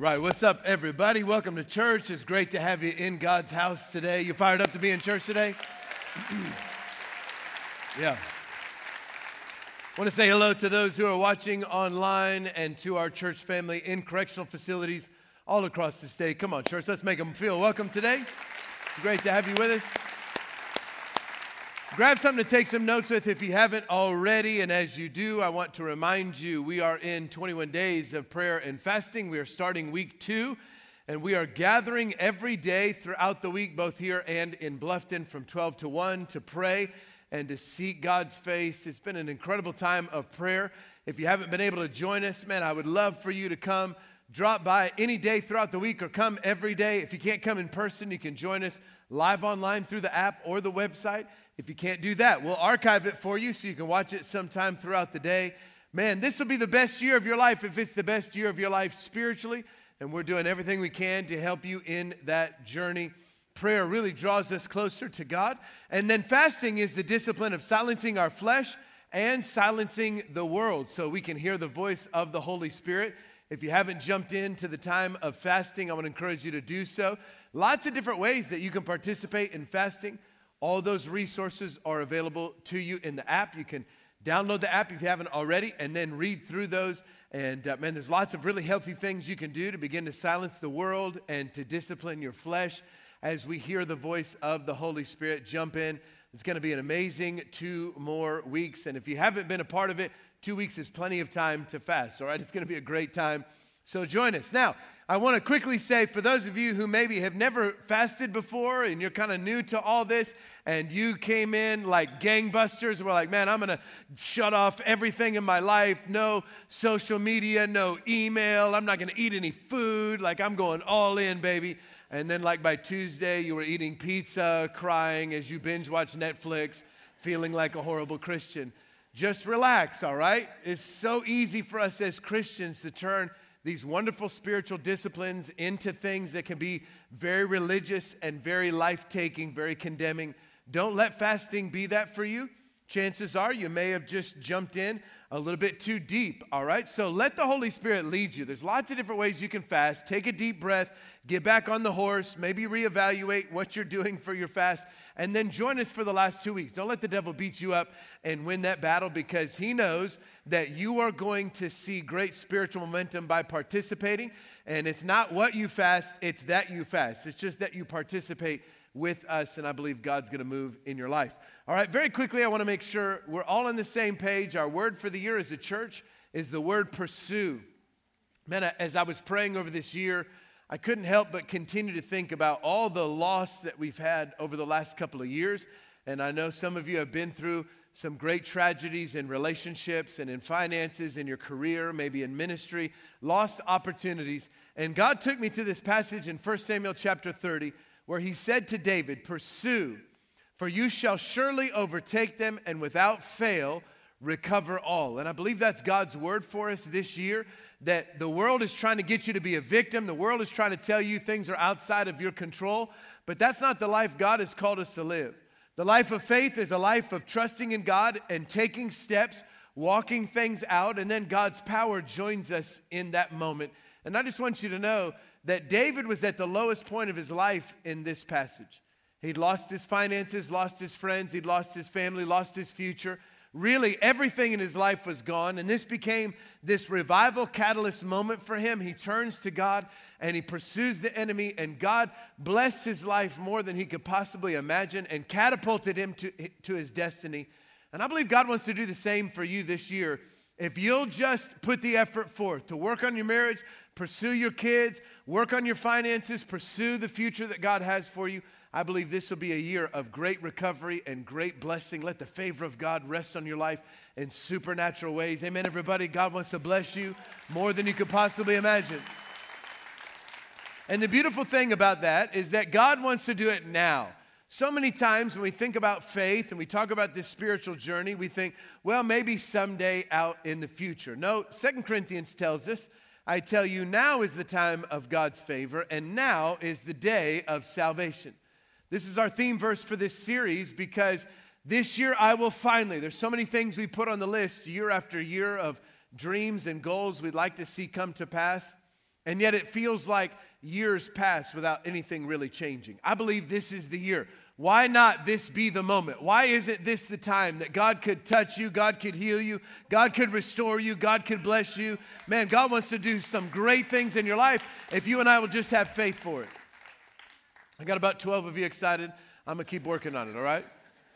right, what's up, everybody? Welcome to church. It's great to have you in God's house today. You fired up to be in church today? Yeah. I want to say hello to those who are watching online and to our church family in correctional facilities all across the state. Come on, church, let's make them feel welcome today. It's great to have you with us. Grab something to take some notes with if you haven't already, and as you do, I want to remind you we are in 21 days of prayer and fasting. We are starting week 2, and we are gathering every day throughout the week, both here and in Bluffton, from 12 to 1 to pray and to seek God's face. It's been an incredible time of prayer. If you haven't been able to join us, man, I would love for you to come. Drop by any day throughout the week or come every day. If you can't come in person, you can join us live online through the app or the website. If you can't do that, we'll archive it for you so you can watch it sometime throughout the day. Man, this will be the best year of your life if it's the best year of your life spiritually, and we're doing everything we can to help you in that journey. Prayer really draws us closer to God. And then fasting is the discipline of silencing our flesh and silencing the world so we can hear the voice of the Holy Spirit. If you haven't jumped into the time of fasting, I want to encourage you to do so. Lots of different ways that you can participate in fasting. All those resources are available to you in the app. You can download the app if you haven't already and then read through those. And man, there's lots of really healthy things you can do to begin to silence the world and to discipline your flesh as we hear the voice of the Holy Spirit. Jump in. It's going to be an amazing 2 more weeks. And if you haven't been a part of it, 2 weeks is plenty of time to fast, all right? It's going to be a great time, so join us. Now, I want to quickly say, for those of you who maybe have never fasted before and you're kind of new to all this and you came in like gangbusters and were like, man, I'm going to shut off everything in my life, no social media, no email, I'm not going to eat any food, like I'm going all in, baby. And then like by Tuesday, you were eating pizza, crying as you binge watch Netflix, feeling like a horrible Christian. Just relax, all right? It's so easy for us as Christians to turn these wonderful spiritual disciplines into things that can be very religious and very life-taking, very condemning. Don't let fasting be that for you. Chances are you may have just jumped in a little bit too deep, all right? So let the Holy Spirit lead you. There's lots of different ways you can fast. Take a deep breath, get back on the horse, maybe reevaluate what you're doing for your fast, and then join us for the last 2 weeks. Don't let the devil beat you up and win that battle, because he knows that you are going to see great spiritual momentum by participating. And it's not what you fast, it's that you fast. It's just that you participate with us, and I believe God's going to move in your life. All right, very quickly, I want to make sure we're all on the same page. Our word for the year as a church is the word pursue. Man, as I was praying over this year, I couldn't help but continue to think about all the loss that we've had over the last couple of years, and I know some of you have been through some great tragedies in relationships and in finances, in your career, maybe in ministry, lost opportunities, and God took me to this passage in 1 Samuel chapter 30, where he said to David, pursue, for you shall surely overtake them and without fail recover all. And I believe that's God's word for us this year, that the world is trying to get you to be a victim. The world is trying to tell you things are outside of your control, but that's not the life God has called us to live. The life of faith is a life of trusting in God and taking steps, walking things out, and then God's power joins us in that moment. And I just want you to know that David was at the lowest point of his life in this passage. He'd lost his finances, lost his friends, he'd lost his family, lost his future. Really, everything in his life was gone, and this became this revival catalyst moment for him. He turns to God, and he pursues the enemy, and God blessed his life more than he could possibly imagine and catapulted him to his destiny. And I believe God wants to do the same for you this year. If you'll just put the effort forth to work on your marriage, pursue your kids, work on your finances, pursue the future that God has for you, I believe this will be a year of great recovery and great blessing. Let the favor of God rest on your life in supernatural ways. Amen, everybody. God wants to bless you more than you could possibly imagine. And the beautiful thing about that is that God wants to do it now. So many times when we think about faith and we talk about this spiritual journey, we think, well, maybe someday out in the future. No, 2 Corinthians tells us, I tell you, now is the time of God's favor, and now is the day of salvation. This is our theme verse for this series, because this year I will finally, there's so many things we put on the list year after year of dreams and goals we'd like to see come to pass. And yet it feels like years pass without anything really changing. I believe this is the year. Why not this be the moment? Why isn't this the time that God could touch you, God could heal you, God could restore you, God could bless you? Man, God wants to do some great things in your life if you and I will just have faith for it. I got about 12 of you excited. I'm going to keep working on it, all right?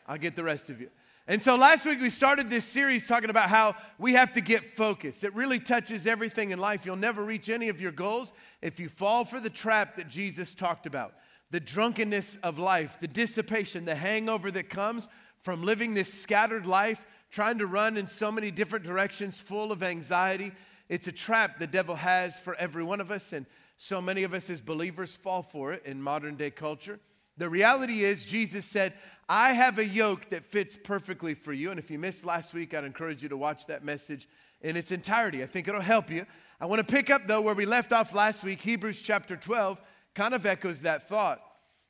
I'll get the rest of you. And so last week we started this series talking about how we have to get focused. It really touches everything in life. You'll never reach any of your goals if you fall for the trap that Jesus talked about. The drunkenness of life, the dissipation, the hangover that comes from living this scattered life, trying to run in so many different directions, full of anxiety. It's a trap the devil has for every one of us, and so many of us as believers fall for it in modern day culture. The reality is, Jesus said, I have a yoke that fits perfectly for you. And if you missed last week, I'd encourage you to watch that message in its entirety. I think it'll help you. I want to pick up, though, where we left off last week. Hebrews chapter 12 kind of echoes that thought.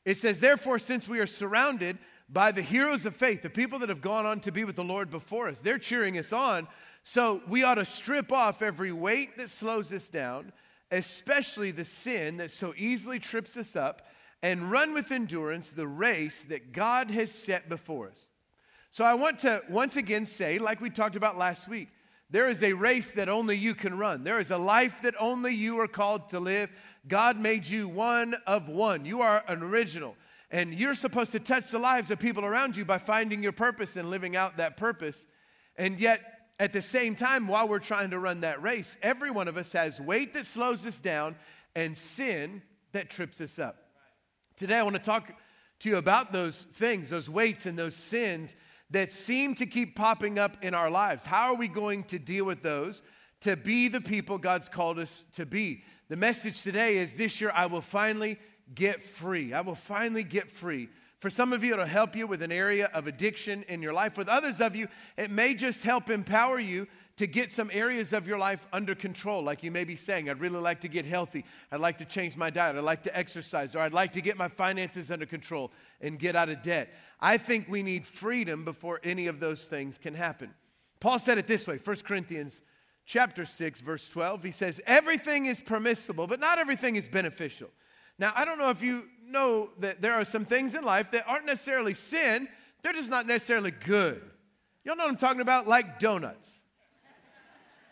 It says, therefore, since we are surrounded by the heroes of faith, the people that have gone on to be with the Lord before us, they're cheering us on. So we ought to strip off every weight that slows us down, especially the sin that so easily trips us up, and run with endurance the race that God has set before us. So I want to once again say, like we talked about last week, there is a race that only you can run. There is a life that only you are called to live. God made you one of one. You are an original. And you're supposed to touch the lives of people around you by finding your purpose and living out that purpose. And yet, at the same time, while we're trying to run that race, every one of us has weight that slows us down and sin that trips us up. Today, I want to talk to you about those things, those weights and those sins that seem to keep popping up in our lives. How are we going to deal with those to be the people God's called us to be? The message today is this year, I will finally get free. I will finally get free. For some of you, it'll help you with an area of addiction in your life. With others of you, it may just help empower you to get some areas of your life under control. Like you may be saying, I'd really like to get healthy. I'd like to change my diet. I'd like to exercise. Or I'd like to get my finances under control and get out of debt. I think we need freedom before any of those things can happen. Paul said it this way, 1 Corinthians chapter 6, verse 12. He says, everything is permissible, but not everything is beneficial. Now, I don't know if you know that there are some things in life that aren't necessarily sin. They're just not necessarily good. Y'all know what I'm talking about? Like donuts.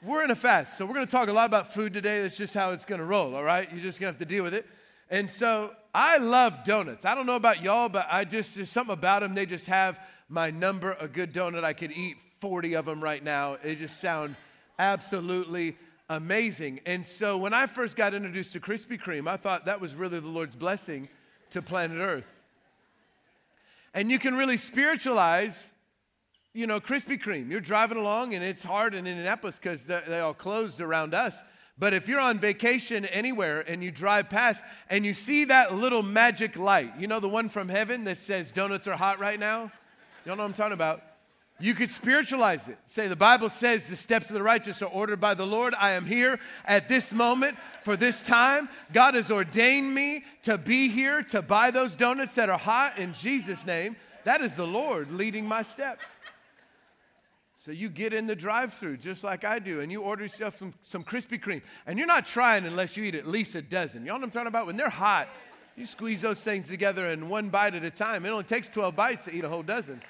We're in a fast, so we're going to talk a lot about food today. That's just how it's going to roll, all right? You're just going to have to deal with it. And so I love donuts. I don't know about y'all, but there's something about them. They just have my number. A good donut, I could eat 40 of them right now. They just sound absolutely amazing. And so when I first got introduced to Krispy Kreme, I thought that was really the Lord's blessing to planet Earth. And you can really spiritualize, you know, Krispy Kreme. You're driving along, and it's hard in Indianapolis because they all closed around us. But if you're on vacation anywhere and you drive past and you see that little magic light, you know, the one from heaven that says donuts are hot right now? Y'all know what I'm talking about. You could spiritualize it. Say, the Bible says the steps of the righteous are ordered by the Lord. I am here at this moment for this time. God has ordained me to be here to buy those donuts that are hot in Jesus' name. That is the Lord leading my steps. So you get in the drive-thru just like I do, and you order yourself some Krispy Kreme. And you're not trying unless you eat at least a dozen. Y'all know what I'm talking about? When they're hot, you squeeze those things together in one bite at a time. It only takes 12 bites to eat a whole dozen.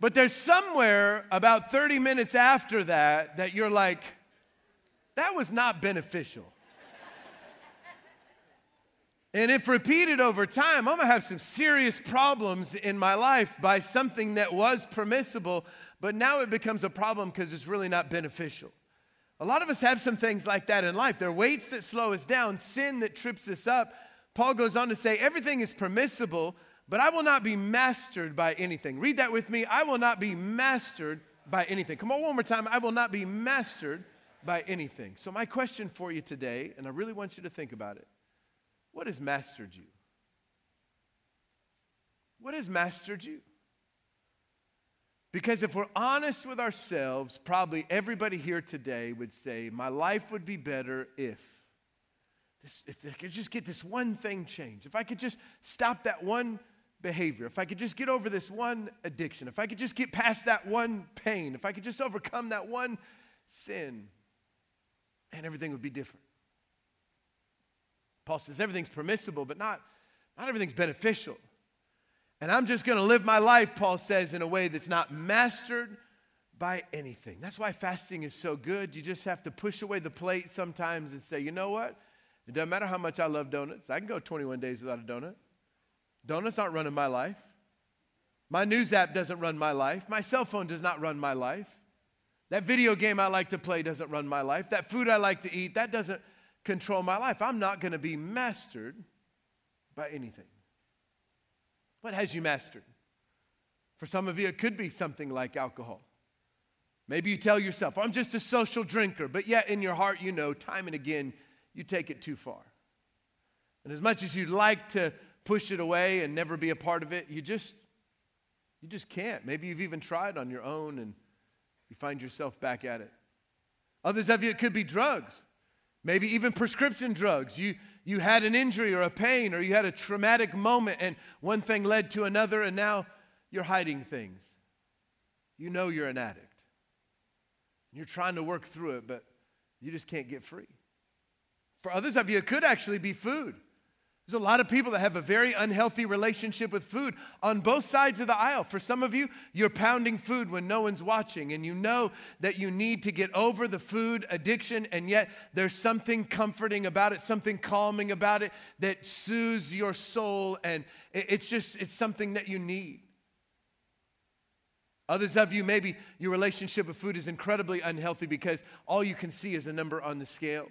But there's somewhere about 30 minutes after that you're like, that was not beneficial. And if repeated over time, I'm going to have some serious problems in my life by something that was permissible, but now it becomes a problem because it's really not beneficial. A lot of us have some things like that in life. There are weights that slow us down, sin that trips us up. Paul goes on to say, everything is permissible, but I will not be mastered by anything. Read that with me. I will not be mastered by anything. Come on, one more time. I will not be mastered by anything. So my question for you today, and I really want you to think about it. What has mastered you? What has mastered you? Because if we're honest with ourselves, probably everybody here today would say, my life would be better if I could just get this one thing changed, if I could just stop that one behavior, if I could just get over this one addiction, if I could just get past that one pain, if I could just overcome that one sin, and everything would be different. Paul says everything's permissible, but not everything's beneficial. And I'm just going to live my life, Paul says, in a way that's not mastered by anything. That's why fasting is so good. You just have to push away the plate sometimes and say, you know what? It doesn't matter how much I love donuts. I can go 21 days without a donut. Donuts aren't running my life. My news app doesn't run my life. My cell phone does not run my life. That video game I like to play doesn't run my life. That food I like to eat, that doesn't control my life. I'm not going to be mastered by anything. What has you mastered? For some of you, it could be something like alcohol. Maybe you tell yourself, I'm just a social drinker, but yet in your heart, you know, time and again, you take it too far. And as much as you'd like to push it away and never be a part of it, you just can't. Maybe you've even tried on your own and you find yourself back at it. Others of you, it could be drugs. Maybe even prescription drugs. You had an injury or a pain or you had a traumatic moment and one thing led to another and now you're hiding things. You know you're an addict. You're trying to work through it, but you just can't get free. For others of you, it could actually be food. There's a lot of people that have a very unhealthy relationship with food on both sides of the aisle. For some of you, you're pounding food when no one's watching, and you know that you need to get over the food addiction, and yet there's something comforting about it, something calming about it that soothes your soul, and it's something that you need. Others of you, maybe your relationship with food is incredibly unhealthy because all you can see is a number on the scale.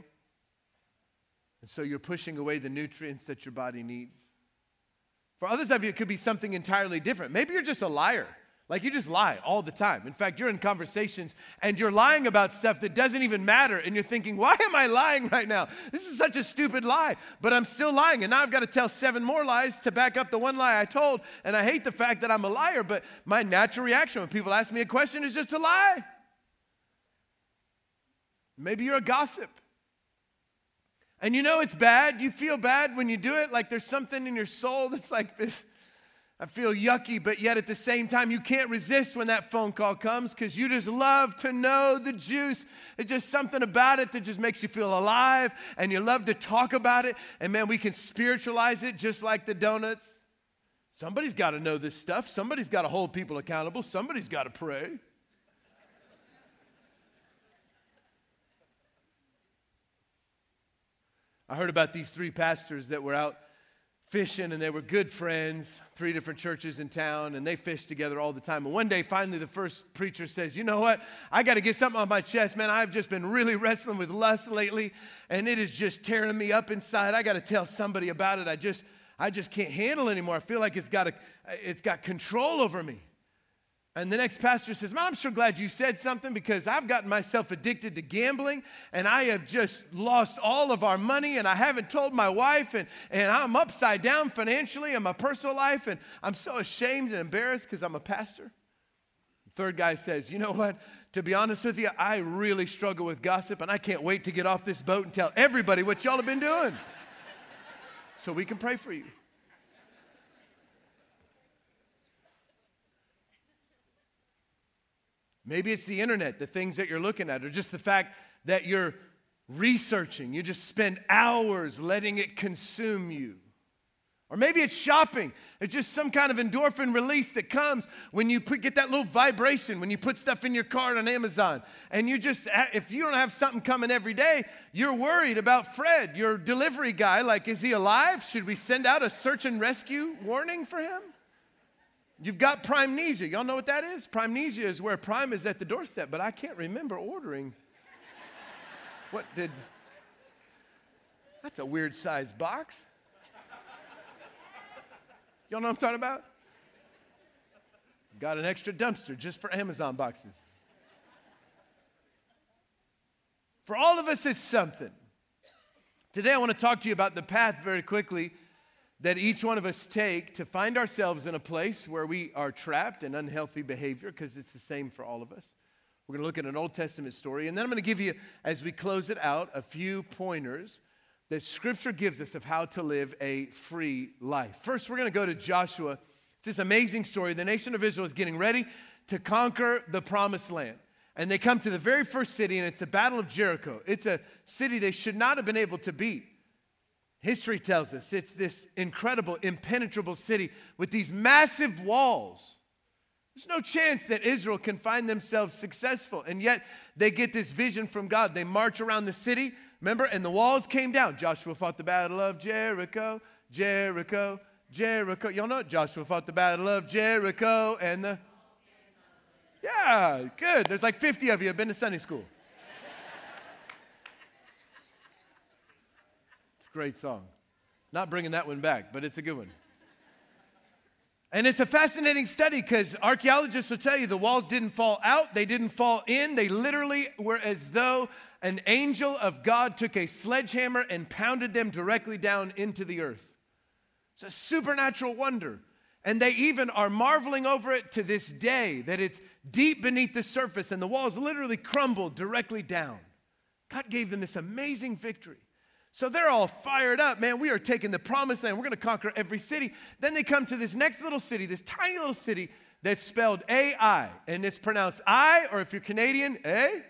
And so you're pushing away the nutrients that your body needs. For others of you, it could be something entirely different. Maybe you're just a liar. Like you just lie all the time. In fact, you're in conversations and you're lying about stuff that doesn't even matter. And you're thinking, why am I lying right now? This is such a stupid lie, but I'm still lying. And now I've got to tell 7 more lies to back up the one lie I told. And I hate the fact that I'm a liar, but my natural reaction when people ask me a question is just to lie. Maybe you're a gossip. And you know it's bad. You feel bad when you do it. Like there's something in your soul that's like, I feel yucky, but yet at the same time, you can't resist when that phone call comes because you just love to know the juice. It's just something about it that just makes you feel alive, and you love to talk about it. And man, we can spiritualize it just like the donuts. Somebody's got to know this stuff. Somebody's got to hold people accountable. Somebody's got to pray. I heard about these 3 pastors that were out fishing, and they were good friends, 3 different churches in town, and they fished together all the time. And one day, finally, the first preacher says, you know what? I got to get something on my chest, man. I've just been really wrestling with lust lately, and it is just tearing me up inside. I got to tell somebody about it. I just can't handle it anymore. I feel like it's got control over me. And the next pastor says, man, I'm sure glad you said something because I've gotten myself addicted to gambling and I have just lost all of our money and I haven't told my wife and I'm upside down financially in my personal life and I'm so ashamed and embarrassed because I'm a pastor. The third guy says, you know what? To be honest with you, I really struggle with gossip and I can't wait to get off this boat and tell everybody what y'all have been doing so we can pray for you. Maybe it's the internet, the things that you're looking at, or just the fact that you're researching. You just spend hours letting it consume you. Or maybe it's shopping. It's just some kind of endorphin release that comes when you get that little vibration, when you put stuff in your cart on Amazon. And you just, if you don't have something coming every day, you're worried about Fred, your delivery guy. Like, is he alive? Should we send out a search and rescue warning for him? You've got primnesia. Y'all know what that is? Primnesia is where prime is at the doorstep, but I can't remember ordering. That's a weird sized box. Y'all know what I'm talking about? Got an extra dumpster just for Amazon boxes. For all of us, it's something. Today, I want to talk to you about the path very quickly that each one of us take to find ourselves in a place where we are trapped in unhealthy behavior, because it's the same for all of us. We're going to look at an Old Testament story, and then I'm going to give you, as we close it out, a few pointers that Scripture gives us of how to live a free life. First, we're going to go to Joshua. It's this amazing story. The nation of Israel is getting ready to conquer the Promised Land. And they come to the very first city, and it's the Battle of Jericho. It's a city they should not have been able to beat. History tells us it's this incredible, impenetrable city with these massive walls. There's no chance that Israel can find themselves successful. And yet they get this vision from God. They march around the city, remember, and the walls came down. Joshua fought the battle of Jericho, Jericho, Jericho. Y'all know it? Joshua fought the battle of Jericho and the... Yeah, good. There's like 50 of you have been to Sunday school. It's a great song. Not bringing that one back, but it's a good one. And it's a fascinating study because archaeologists will tell you the walls didn't fall out. They didn't fall in. They literally were as though an angel of God took a sledgehammer and pounded them directly down into the earth. It's a supernatural wonder. And they even are marveling over it to this day, that it's deep beneath the surface and the walls literally crumbled directly down. God gave them this amazing victory. So they're all fired up. Man, we are taking the promised land. We're going to conquer every city. Then they come to this next little city, this tiny little city that's spelled A-I. And it's pronounced I, or if you're Canadian, A.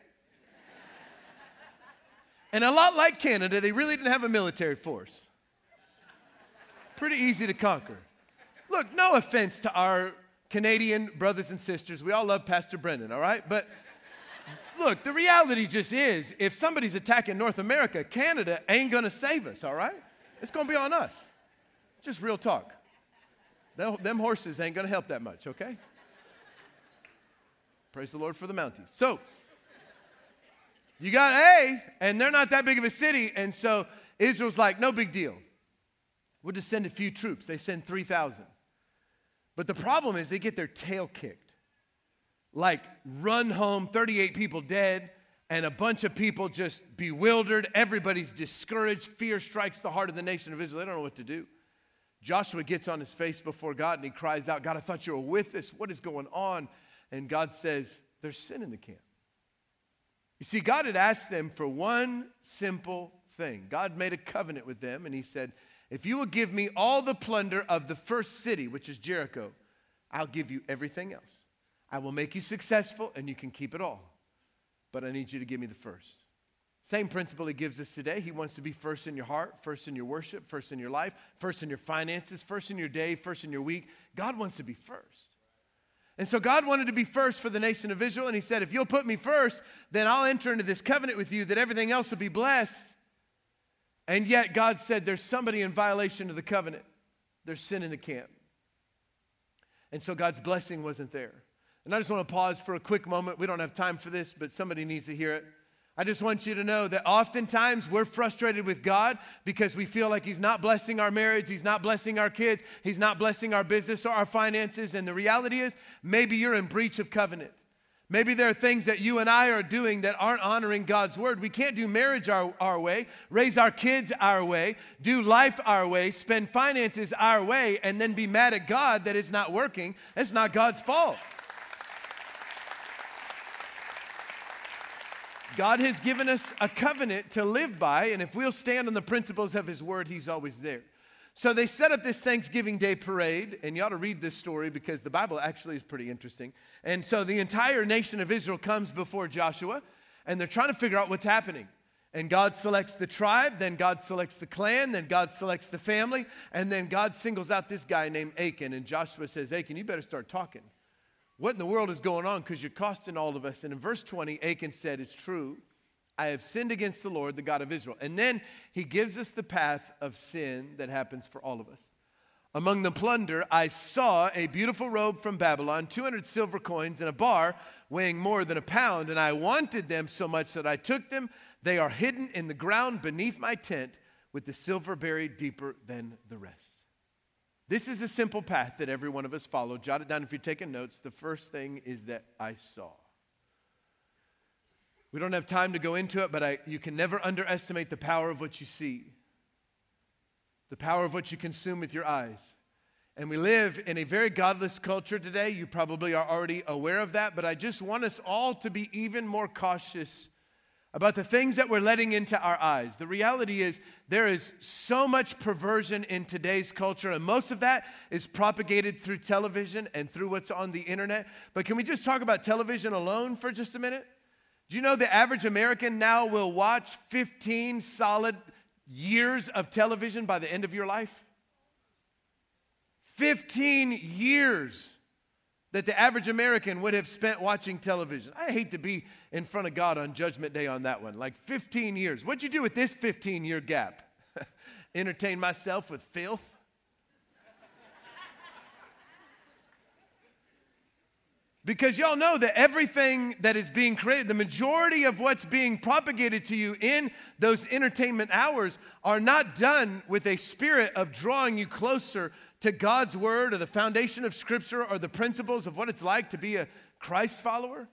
And a lot like Canada, they really didn't have a military force. Pretty easy to conquer. Look, no offense to our Canadian brothers and sisters. We all love Pastor Brendan, all right? But look, the reality just is, if somebody's attacking North America, Canada ain't going to save us, all right? It's going to be on us. Just real talk. Them horses ain't going to help that much, okay? Praise the Lord for the Mounties. So you got A, and they're not that big of a city, and so Israel's like, no big deal. We'll just send a few troops. They send 3,000. But the problem is they get their tail kicked. Like, run home, 38 people dead, and a bunch of people just bewildered. Everybody's discouraged. Fear strikes the heart of the nation of Israel. They don't know what to do. Joshua gets on his face before God, and he cries out, God, I thought you were with us. What is going on? And God says, there's sin in the camp. You see, God had asked them for one simple thing. God made a covenant with them, and he said, if you will give me all the plunder of the first city, which is Jericho, I'll give you everything else. I will make you successful, and you can keep it all. But I need you to give me the first. Same principle he gives us today. He wants to be first in your heart, first in your worship, first in your life, first in your finances, first in your day, first in your week. God wants to be first. And so God wanted to be first for the nation of Israel, and he said, if you'll put me first, then I'll enter into this covenant with you that everything else will be blessed. And yet God said there's somebody in violation of the covenant. There's sin in the camp. And so God's blessing wasn't there. And I just want to pause for a quick moment. We don't have time for this, but somebody needs to hear it. I just want you to know that oftentimes we're frustrated with God because we feel like he's not blessing our marriage, he's not blessing our kids, he's not blessing our business or our finances. And the reality is maybe you're in breach of covenant. Maybe there are things that you and I are doing that aren't honoring God's word. We can't do marriage our way, raise our kids our way, do life our way, spend finances our way, and then be mad at God that it's not working. It's not God's fault. God has given us a covenant to live by, and if we'll stand on the principles of his word, he's always there. So they set up this Thanksgiving Day parade, and you ought to read this story because the Bible actually is pretty interesting. And so the entire nation of Israel comes before Joshua, and they're trying to figure out what's happening. And God selects the tribe, then God selects the clan, then God selects the family, and then God singles out this guy named Achan. And Joshua says, Achan, you better start talking. What in the world is going on? Because you're costing all of us. And in verse 20, Achan said, it's true. I have sinned against the Lord, the God of Israel. And then he gives us the path of sin that happens for all of us. Among the plunder, I saw a beautiful robe from Babylon, 200 silver coins and a bar weighing more than a pound. And I wanted them so much that I took them. They are hidden in the ground beneath my tent with the silver buried deeper than the rest. This is the simple path that every one of us follow. Jot it down if you're taking notes. The first thing is that I saw. We don't have time to go into it, but you can never underestimate the power of what you see, the power of what you consume with your eyes. And we live in a very godless culture today. You probably are already aware of that, but I just want us all to be even more cautious about the things that we're letting into our eyes. The reality is there is so much perversion in today's culture, and most of that is propagated through television and through what's on the internet. But can we just talk about television alone for just a minute? Do you know the average American now will watch 15 solid years of television by the end of your life? 15 years that the average American would have spent watching television. I hate to be in front of God on Judgment Day on that one. Like 15 years. What'd you do with this 15-year gap? Entertain myself with filth? Because y'all know that everything that is being created, the majority of what's being propagated to you in those entertainment hours are not done with a spirit of drawing you closer to God's word or the foundation of Scripture or the principles of what it's like to be a Christ follower.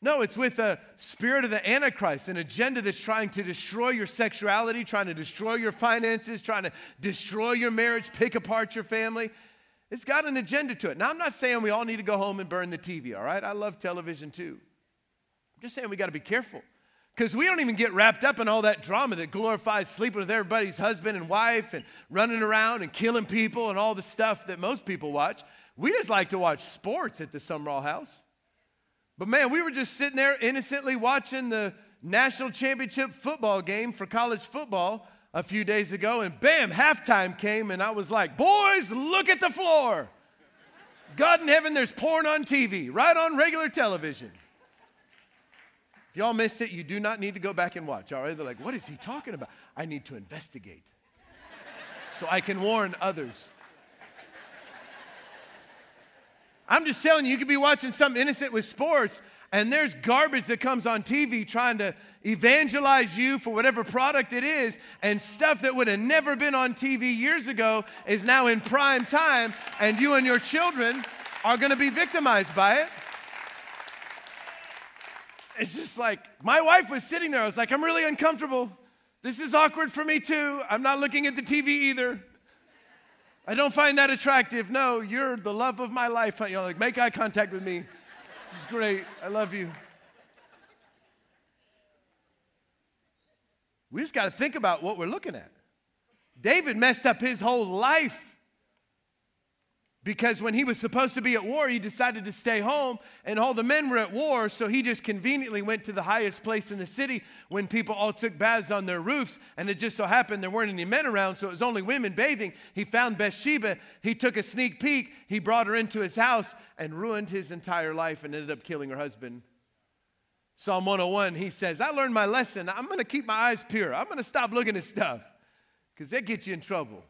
No, it's with a spirit of the Antichrist, an agenda that's trying to destroy your sexuality, trying to destroy your finances, trying to destroy your marriage, pick apart your family. It's got an agenda to it. Now, I'm not saying we all need to go home and burn the TV, all right? I love television too. I'm just saying we got to be careful because we don't even get wrapped up in all that drama that glorifies sleeping with everybody's husband and wife and running around and killing people and all the stuff that most people watch. We just like to watch sports at the Summerall house. But, man, we were just sitting there innocently watching the national championship football game for college football a few days ago, and bam, halftime came, and I was like, boys, look at the floor. God in heaven, there's porn on TV, right on regular television. If y'all missed it, you do not need to go back and watch, all right? They're like, what is he talking about? I need to investigate so I can warn others. I'm just telling you, you could be watching something innocent with sports, and there's garbage that comes on TV trying to evangelize you for whatever product it is, and stuff that would have never been on TV years ago is now in prime time, and you and your children are going to be victimized by it. It's just like, my wife was sitting there. I was like, I'm really uncomfortable. This is awkward for me too. I'm not looking at the TV either. I don't find that attractive. No, you're the love of my life. You're like, make eye contact with me. This is great. I love you. We just got to think about what we're looking at. David messed up his whole life because when he was supposed to be at war, he decided to stay home, and all the men were at war, so he just conveniently went to the highest place in the city when people all took baths on their roofs, and it just so happened there weren't any men around, so it was only women bathing. He found Bathsheba. He took a sneak peek. He brought her into his house and ruined his entire life and ended up killing her husband. Psalm 101, he says, I learned my lesson. I'm going to keep my eyes pure. I'm going to stop looking at stuff because that gets you in trouble.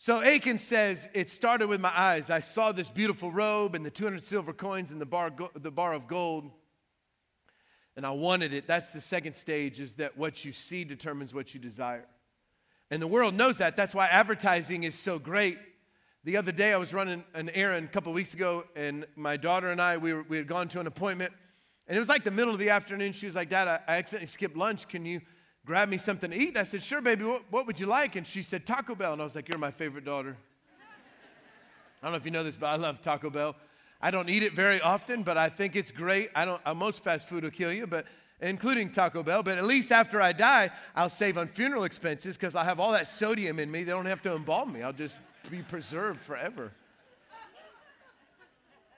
So Achan says, it started with my eyes. I saw this beautiful robe and the 200 silver coins and the bar of gold, and I wanted it. That's the second stage, is that what you see determines what you desire. And the world knows that. That's why advertising is so great. The other day, I was running an errand a couple weeks ago, and my daughter and I, we had gone to an appointment, and it was like the middle of the afternoon. She was like, Dad, I accidentally skipped lunch. Can you grab me something to eat? And I said, sure, baby. What would you like? And she said, Taco Bell. And I was like, you're my favorite daughter. I don't know if you know this, but I love Taco Bell. I don't eat it very often, but I think it's great. Most fast food will kill you, but including Taco Bell. But at least after I die, I'll save on funeral expenses because I'll have all that sodium in me. They don't have to embalm me. I'll just be preserved forever.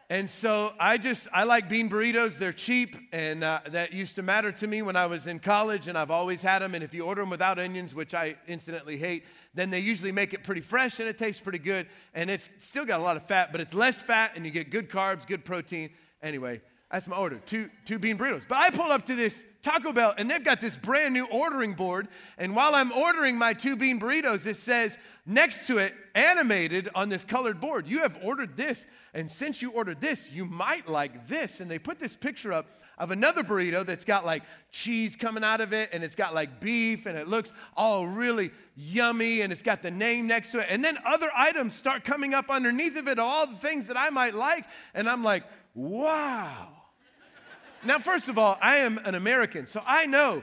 And so I like bean burritos. They're cheap, and that used to matter to me when I was in college, and I've always had them. And if you order them without onions, which I incidentally hate, then they usually make it pretty fresh, and it tastes pretty good. And it's still got a lot of fat, but it's less fat, and you get good carbs, good protein. Anyway, that's my order, two bean burritos. But I pull up to this Taco Bell, and they've got this brand new ordering board. And while I'm ordering my two bean burritos, it says next to it, animated on this colored board, you have ordered this. And since you ordered this, you might like this. And they put this picture up of another burrito that's got like cheese coming out of it, and it's got like beef, and it looks all really yummy, and it's got the name next to it. And then other items start coming up underneath of it, all the things that I might like. And I'm like, wow. Now, first of all, I am an American, so I know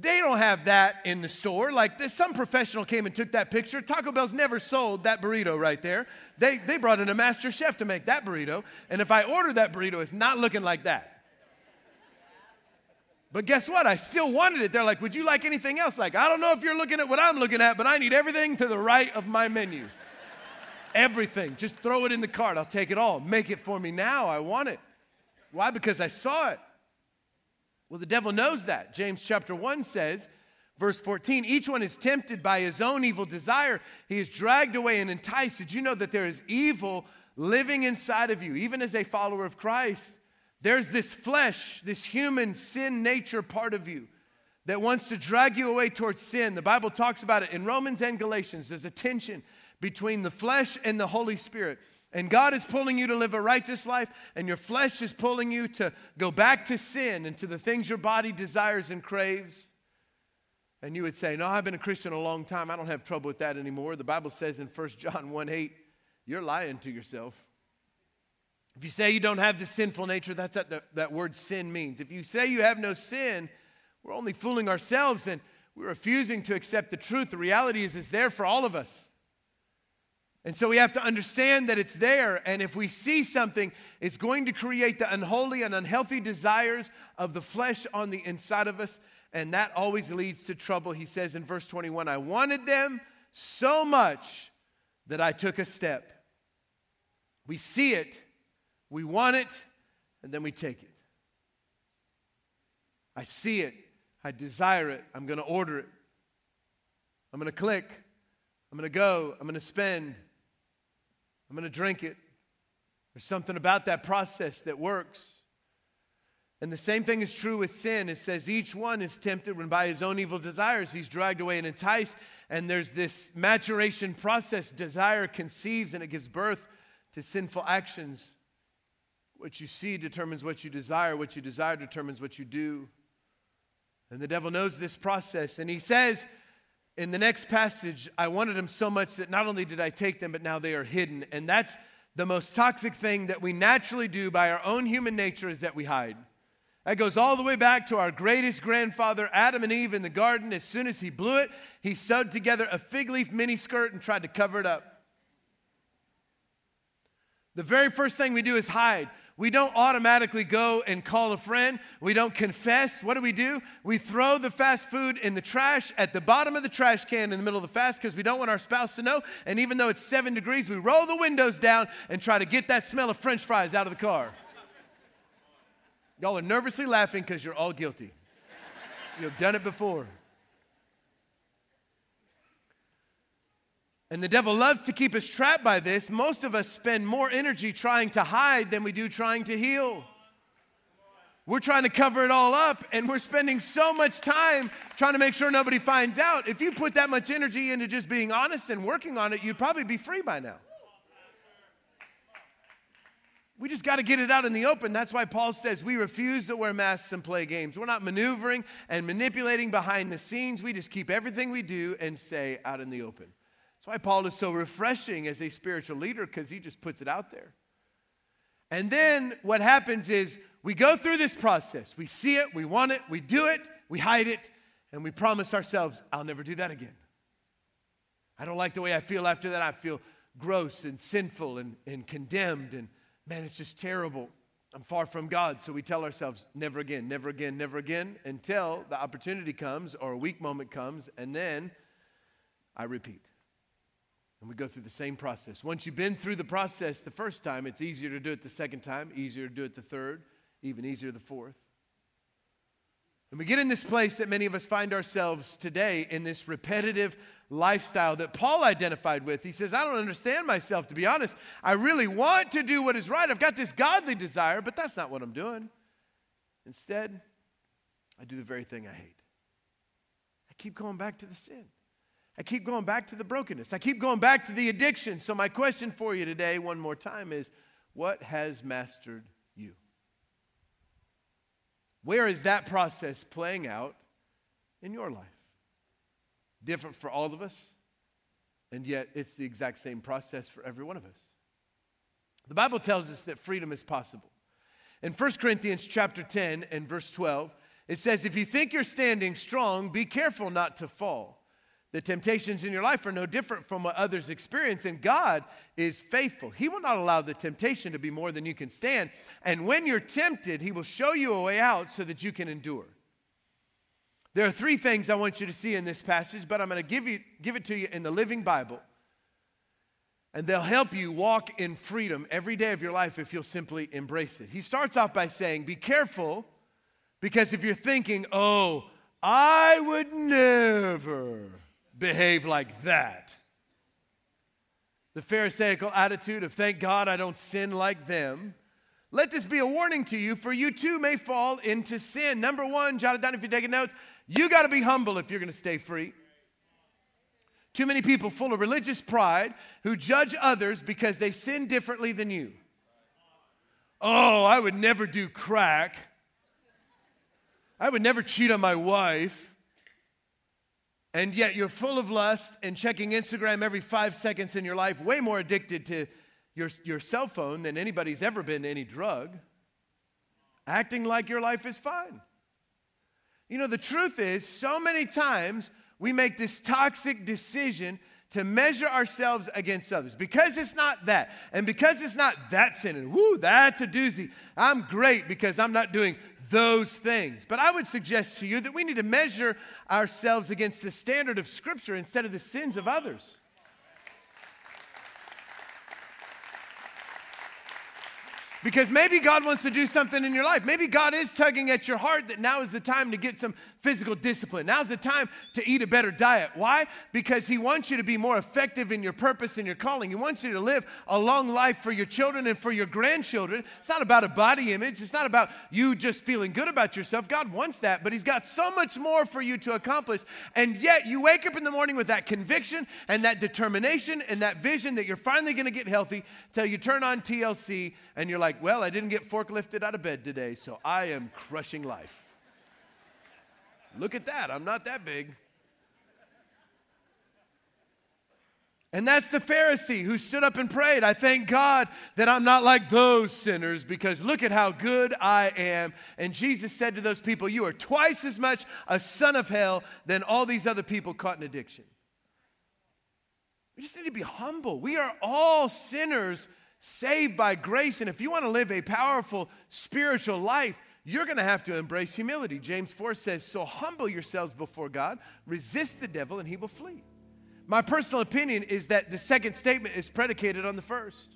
they don't have that in the store. Like, some professional came and took that picture. Taco Bell's never sold that burrito right there. They brought in a master chef to make that burrito, and if I order that burrito, it's not looking like that. But guess what? I still wanted it. They're like, would you like anything else? Like, I don't know if you're looking at what I'm looking at, but I need everything to the right of my menu. Everything. Just throw it in the cart. I'll take it all. Make it for me now. I want it. Why? Because I saw it. Well, the devil knows that. James chapter 1 says, verse 14, each one is tempted by his own evil desire. He is dragged away and enticed. Did you know that there is evil living inside of you, even as a follower of Christ? There's this flesh, this human sin nature part of you that wants to drag you away towards sin. The Bible talks about it in Romans and Galatians. There's a tension between the flesh and the Holy Spirit. And God is pulling you to live a righteous life, and your flesh is pulling you to go back to sin and to the things your body desires and craves. And you would say, no, I've been a Christian a long time. I don't have trouble with that anymore. The Bible says in 1 John 1:8, you're lying to yourself. If you say you don't have the sinful nature, that's what that word sin means. If you say you have no sin, we're only fooling ourselves and we're refusing to accept the truth. The reality is it's there for all of us. And so we have to understand that it's there. And if we see something, it's going to create the unholy and unhealthy desires of the flesh on the inside of us. And that always leads to trouble. He says in verse 21, I wanted them so much that I took a step. We see it. We want it, and then we take it. I see it. I desire it. I'm going to order it. I'm going to click. I'm going to go. I'm going to spend. I'm going to drink it. There's something about that process that works. And the same thing is true with sin. It says each one is tempted when by his own evil desires he's dragged away and enticed. And there's this maturation process. Desire conceives, and it gives birth to sinful actions. What you see determines what you desire. What you desire determines what you do. And the devil knows this process. And he says in the next passage, I wanted them so much that not only did I take them, but now they are hidden. And that's the most toxic thing that we naturally do by our own human nature, is that we hide. That goes all the way back to our greatest grandfather, Adam and Eve, in the garden. As soon as he blew it, he sewed together a fig leaf miniskirt and tried to cover it up. The very first thing we do is hide. We don't automatically go and call a friend. We don't confess. What do? We throw the fast food in the trash at the bottom of the trash can in the middle of the fast because we don't want our spouse to know. And even though it's 7 degrees, we roll the windows down and try to get that smell of French fries out of the car. Y'all are nervously laughing because you're all guilty. You've done it before. And the devil loves to keep us trapped by this. Most of us spend more energy trying to hide than we do trying to heal. We're trying to cover it all up, and we're spending so much time trying to make sure nobody finds out. If you put that much energy into just being honest and working on it, you'd probably be free by now. We just got to get it out in the open. That's why Paul says we refuse to wear masks and play games. We're not maneuvering and manipulating behind the scenes. We just keep everything we do and say out in the open. Why Paul is so refreshing as a spiritual leader, because he just puts it out there. And then what happens is we go through this process. We see it, we want it, we do it, we hide it, and we promise ourselves, I'll never do that again. I don't like the way I feel after that. I feel gross and sinful and condemned, and man, it's just terrible. I'm far from God. So we tell ourselves, never again, never again, never again, until the opportunity comes or a weak moment comes, and then I repeat. And we go through the same process. Once you've been through the process the first time, it's easier to do it the second time, easier to do it the third, even easier the fourth. And we get in this place that many of us find ourselves today, in this repetitive lifestyle that Paul identified with. He says, I don't understand myself, to be honest. I really want to do what is right. I've got this godly desire, but that's not what I'm doing. Instead, I do the very thing I hate. I keep going back to the sin. I keep going back to the brokenness. I keep going back to the addiction. So my question for you today, one more time, is what has mastered you? Where is that process playing out in your life? Different for all of us, and yet it's the exact same process for every one of us. The Bible tells us that freedom is possible. In 1 Corinthians chapter 10 and verse 12, it says, if you think you're standing strong, be careful not to fall. The temptations in your life are no different from what others experience, and God is faithful. He will not allow the temptation to be more than you can stand, and when you're tempted, He will show you a way out so that you can endure. There are three things I want you to see in this passage, but I'm going to give it to you in the Living Bible. And they'll help you walk in freedom every day of your life if you'll simply embrace it. He starts off by saying, be careful, because if you're thinking, oh, I would never behave like that. The Pharisaical attitude of, thank God I don't sin like them. Let this be a warning to you, for you too may fall into sin. Number one, jot it down if you're taking notes. You got to be humble if you're going to stay free. Too many people full of religious pride who judge others because they sin differently than you. Oh, I would never do crack. I would never cheat on my wife. And yet you're full of lust and checking Instagram every 5 seconds in your life, way more addicted to your cell phone than anybody's ever been to any drug, acting like your life is fine. You know, the truth is, so many times we make this toxic decision to measure ourselves against others. Because it's not that, and because it's not that sin, and woo, that's a doozy. I'm great because I'm not doing those things. But I would suggest to you that we need to measure ourselves against the standard of Scripture instead of the sins of others. Because maybe God wants to do something in your life. Maybe God is tugging at your heart that now is the time to get some physical discipline. Now's the time to eat a better diet. Why? Because He wants you to be more effective in your purpose and your calling. He wants you to live a long life for your children and for your grandchildren. It's not about a body image. It's not about you just feeling good about yourself. God wants that, but He's got so much more for you to accomplish. And yet you wake up in the morning with that conviction and that determination and that vision that you're finally going to get healthy till you turn on TLC and you're like, well, I didn't get forklifted out of bed today, so I am crushing life. Look at that. I'm not that big. And that's the Pharisee who stood up and prayed, I thank God that I'm not like those sinners because look at how good I am. And Jesus said to those people, you are twice as much a son of hell than all these other people caught in addiction. We just need to be humble. We are all sinners saved by grace, and if you want to live a powerful spiritual life, you're going to have to embrace humility. James 4 says, so humble yourselves before God, resist the devil, and he will flee. My personal opinion is that the second statement is predicated on the first.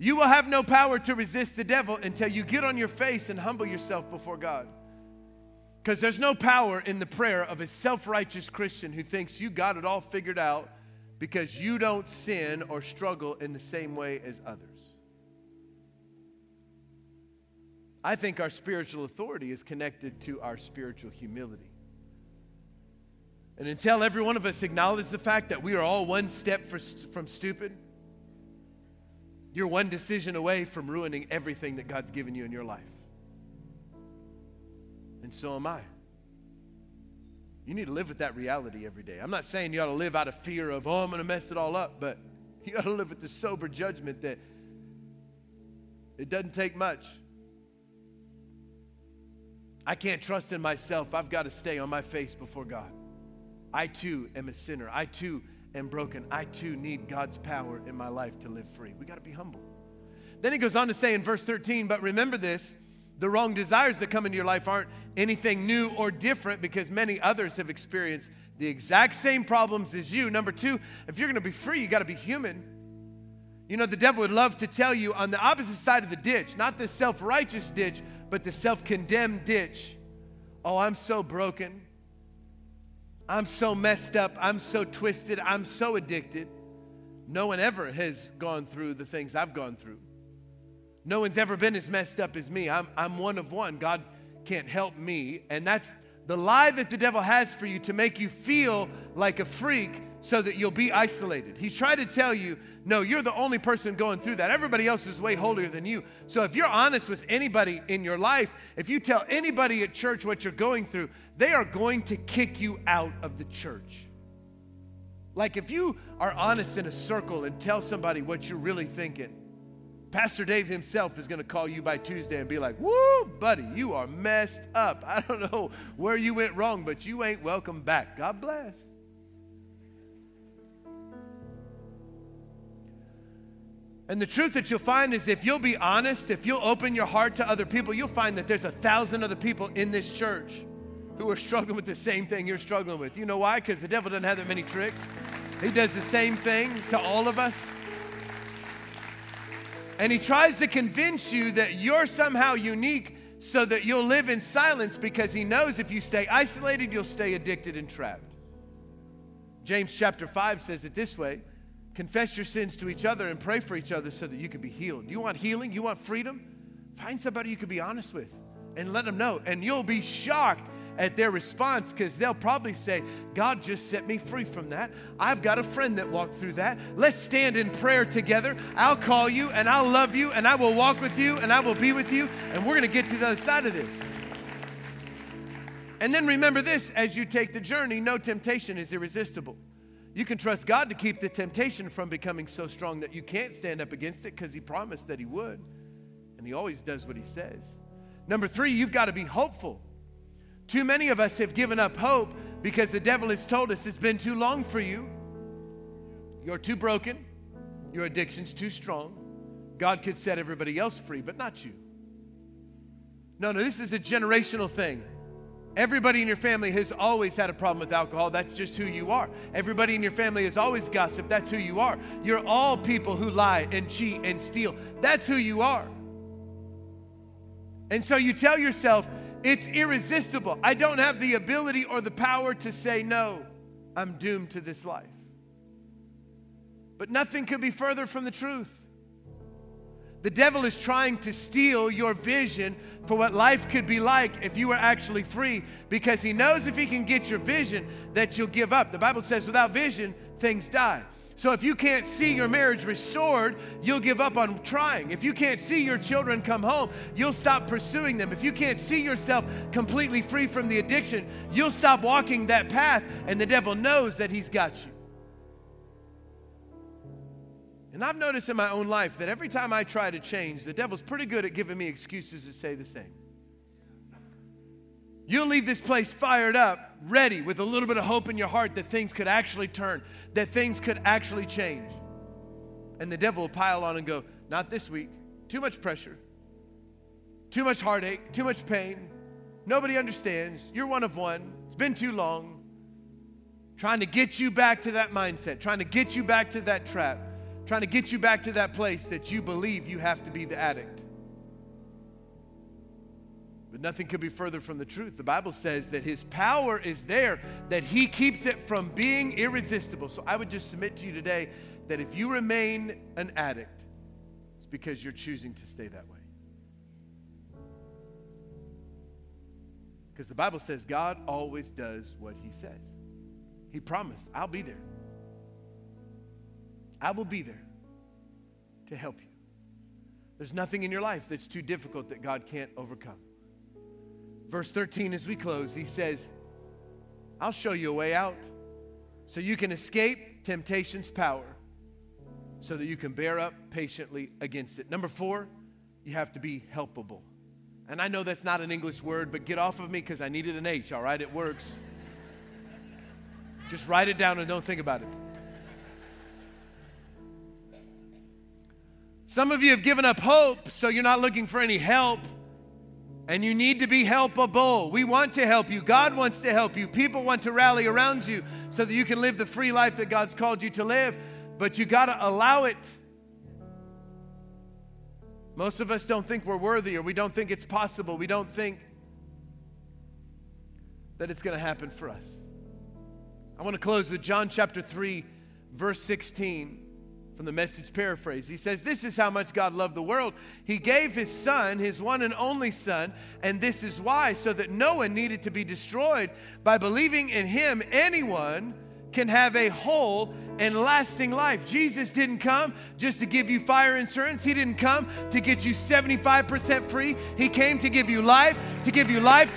You will have no power to resist the devil until you get on your face and humble yourself before God. Because there's no power in the prayer of a self-righteous Christian who thinks you got it all figured out because you don't sin or struggle in the same way as others. I think our spiritual authority is connected to our spiritual humility. And until every one of us acknowledges the fact that we are all one step from stupid, you're one decision away from ruining everything that God's given you in your life. And so am I. You need to live with that reality every day. I'm not saying you ought to live out of fear of, oh, I'm going to mess it all up, but you ought to live with the sober judgment that it doesn't take much. I can't trust in myself. I've got to stay on my face before God. I too am a sinner. I too am broken. I too need God's power in my life to live free. We got to be humble. Then he goes on to say in verse 13, but remember this, the wrong desires that come into your life aren't anything new or different because many others have experienced the exact same problems as you. Number two, if you're going to be free, you got to be human. You know, the devil would love to tell you on the opposite side of the ditch, not the self-righteous ditch, but the self-condemned ditch. Oh, I'm so broken. I'm so messed up. I'm so twisted. I'm so addicted. No one ever has gone through the things I've gone through. No one's ever been as messed up as me. I'm one of one. God can't help me. And that's the lie that the devil has for you to make you feel like a freak so that you'll be isolated. He's trying to tell you, no, you're the only person going through that. Everybody else is way holier than you. So if you're honest with anybody in your life, if you tell anybody at church what you're going through, they are going to kick you out of the church. Like if you are honest in a circle and tell somebody what you're really thinking, Pastor Dave himself is going to call you by Tuesday and be like, woo, buddy, you are messed up. I don't know where you went wrong, but you ain't welcome back. God bless. And the truth that you'll find is if you'll be honest, if you'll open your heart to other people, you'll find that there's 1,000 other people in this church who are struggling with the same thing you're struggling with. You know why? Because the devil doesn't have that many tricks. He does the same thing to all of us. And he tries to convince you that you're somehow unique so that you'll live in silence, because he knows if you stay isolated, you'll stay addicted and trapped. James chapter 5 says it this way: confess your sins to each other and pray for each other so that you can be healed. You want healing? You want freedom? Find somebody you can be honest with and let them know. And you'll be shocked at their response, because they'll probably say, God just set me free from that. I've got a friend that walked through that. Let's stand in prayer together. I'll call you and I'll love you and I will walk with you and I will be with you, and we're going to get to the other side of this. And then remember this, as you take the journey, no temptation is irresistible. You can trust God to keep the temptation from becoming so strong that you can't stand up against it, because he promised that he would. And he always does what he says. Number 3, you've got to be hopeful. Too many of us have given up hope because the devil has told us it's been too long for you. You're too broken. Your addiction's too strong. God could set everybody else free, but not you. No, this is a generational thing. Everybody in your family has always had a problem with alcohol. That's just who you are. Everybody in your family has always gossiped. That's who you are. You're all people who lie and cheat and steal. That's who you are. And so you tell yourself, it's irresistible. I don't have the ability or the power to say no. I'm doomed to this life. But nothing could be further from the truth. The devil is trying to steal your vision for what life could be like if you were actually free, because he knows if he can get your vision that you'll give up. The Bible says without vision, things die. So if you can't see your marriage restored, you'll give up on trying. If you can't see your children come home, you'll stop pursuing them. If you can't see yourself completely free from the addiction, you'll stop walking that path, and the devil knows that he's got you. And I've noticed in my own life that every time I try to change, the devil's pretty good at giving me excuses to say the same. You'll leave this place fired up, ready, with a little bit of hope in your heart that things could actually turn, that things could actually change. And the devil will pile on and go, not this week. Too much pressure. Too much heartache. Too much pain. Nobody understands. You're one of one. It's been too long. Trying to get you back to that mindset. Trying to get you back to that trap. Trying to get you back to that place that you believe you have to be the addict. But nothing could be further from the truth. The Bible says that his power is there, that he keeps it from being irresistible. So I would just submit to you today that if you remain an addict, it's because you're choosing to stay that way. Because the Bible says God always does what he says. He promised, I'll be there. I will be there to help you. There's nothing in your life that's too difficult that God can't overcome. Verse 13, as we close, he says, I'll show you a way out so you can escape temptation's power, so that you can bear up patiently against it. Number 4, you have to be helpable. And I know that's not an English word, but get off of me because I needed an H, all right? It works. Just write it down and don't think about it. Some of you have given up hope, so you're not looking for any help, and you need to be helpable. We want to help you. God wants to help you. People want to rally around you so that you can live the free life that God's called you to live, but you got to allow it. Most of us don't think we're worthy, or we don't think it's possible. We don't think that it's going to happen for us. I want to close with John chapter 3, verse 16. From the Message paraphrase, he says, this is how much God loved the world. He gave his son, his one and only son, and this is why, so that no one needed to be destroyed. By believing in him, anyone can have a whole and lasting life. Jesus didn't come just to give you fire insurance. He didn't come to get you 75% free. He came to give you life to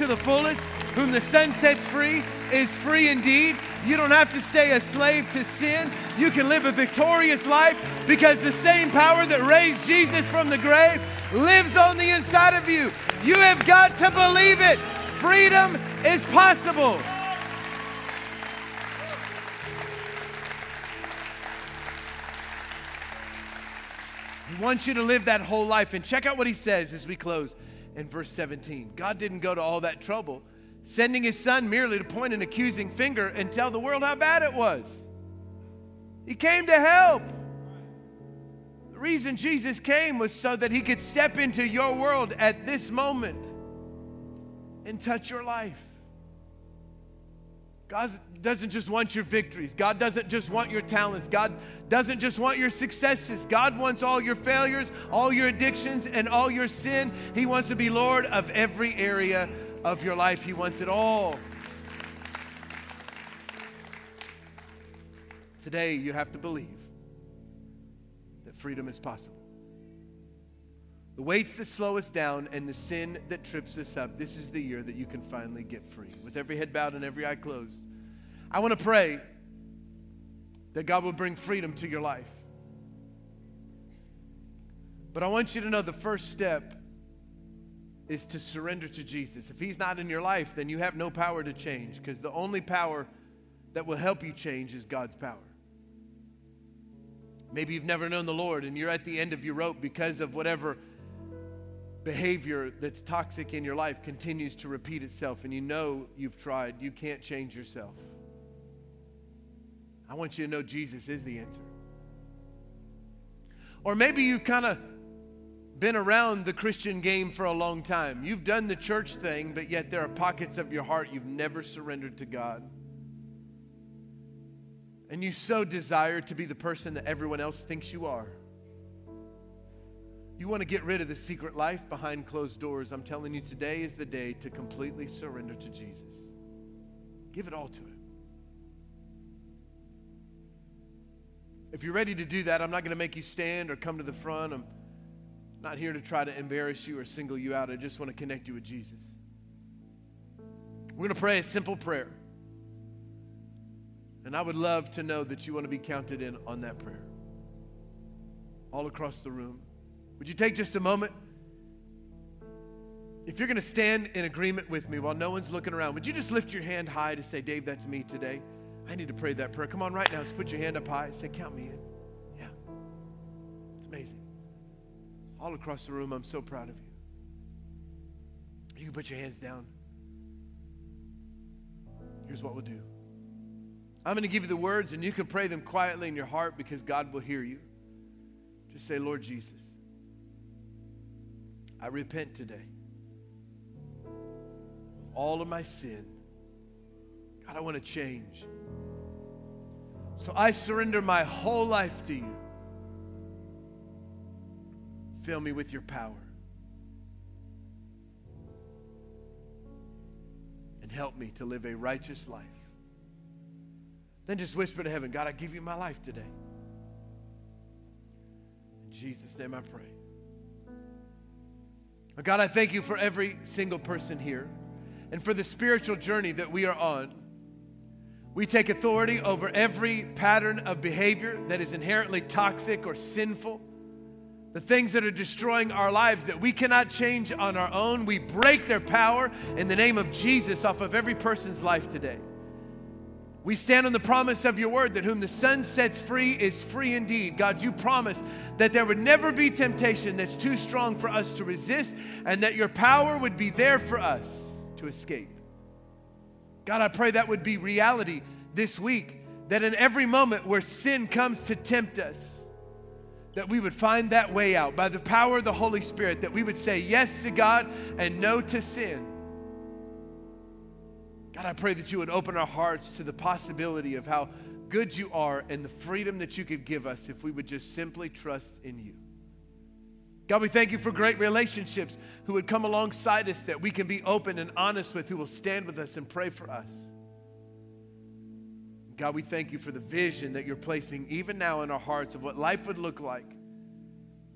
the fullest. Whom the sun sets free is free indeed. You don't have to stay a slave to sin. You can live a victorious life because the same power that raised Jesus from the grave lives on the inside of you. You have got to believe it. Freedom is possible. He wants you to live that whole life. And check out what he says as we close in verse 17. God didn't go to all that trouble sending his son merely to point an accusing finger and tell the world how bad it was. He came to help. The reason Jesus came was so that he could step into your world at this moment and touch your life. God doesn't just want your victories. God doesn't just want your talents. God doesn't just want your successes. God wants all your failures, all your addictions, and all your sin. He wants to be Lord of every area of your life. He wants it all. Today, you have to believe that freedom is possible. The weights that slow us down and the sin that trips us up, this is the year that you can finally get free. With every head bowed and every eye closed, I want to pray that God will bring freedom to your life. But I want you to know the first step is to surrender to Jesus. If he's not in your life, then you have no power to change, because the only power that will help you change is God's power. Maybe you've never known the Lord and you're at the end of your rope because of whatever behavior that's toxic in your life continues to repeat itself, and you know you've tried, you can't change yourself. I want you to know Jesus is the answer. Or maybe you've kind of been around the Christian game for a long time. You've done the church thing, but yet there are pockets of your heart you've never surrendered to God. And you so desire to be the person that everyone else thinks you are. You want to get rid of the secret life behind closed doors. I'm telling you, today is the day to completely surrender to Jesus. Give it all to him. If you're ready to do that, I'm not going to make you stand or come to the front. I'm not here to try to embarrass you or single you out. I just want to connect you with Jesus. We're going to pray a simple prayer. And I would love to know that you want to be counted in on that prayer. All across the room. Would you take just a moment? If you're going to stand in agreement with me while no one's looking around, would you just lift your hand high to say, Dave, that's me today. I need to pray that prayer. Come on right now. Just put your hand up high. Say, count me in. Yeah. It's amazing. All across the room, I'm so proud of you. You can put your hands down. Here's what we'll do. I'm going to give you the words, and you can pray them quietly in your heart because God will hear you. Just say, Lord Jesus, I repent today of all of my sin. God, I want to change. So I surrender my whole life to you. Fill me with your power. And help me to live a righteous life. Then just whisper to heaven, God, I give you my life today. In Jesus' name I pray. God, I thank you for every single person here and for the spiritual journey that we are on. We take authority over every pattern of behavior that is inherently toxic or sinful. The things that are destroying our lives that we cannot change on our own, we break their power in the name of Jesus off of every person's life today. We stand on the promise of your word that whom the Son sets free is free indeed. God, you promised that there would never be temptation that's too strong for us to resist, and that your power would be there for us to escape. God, I pray that would be reality this week, that in every moment where sin comes to tempt us, that we would find that way out by the power of the Holy Spirit, that we would say yes to God and no to sin. God, I pray that you would open our hearts to the possibility of how good you are and the freedom that you could give us if we would just simply trust in you. God, we thank you for great relationships who would come alongside us that we can be open and honest with, who will stand with us and pray for us. God, we thank you for the vision that you're placing even now in our hearts of what life would look like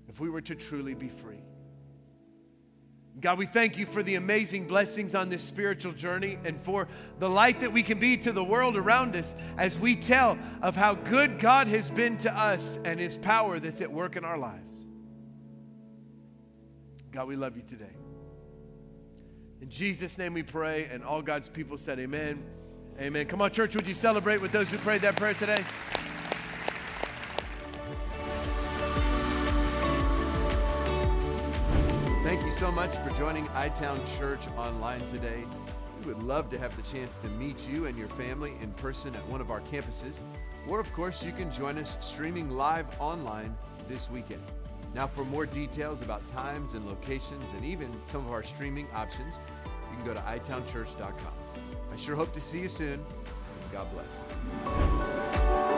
if we were to truly be free. God, we thank you for the amazing blessings on this spiritual journey and for the light that we can be to the world around us as we tell of how good God has been to us and his power that's at work in our lives. God, we love you today. In Jesus' name we pray, and all God's people said amen. Amen. Come on, church, would you celebrate with those who prayed that prayer today? Thank you so much for joining iTown Church Online today. We would love to have the chance to meet you and your family in person at one of our campuses. Or, of course, you can join us streaming live online this weekend. Now, for more details about times and locations and even some of our streaming options, you can go to itownchurch.com. I sure hope to see you soon. God bless.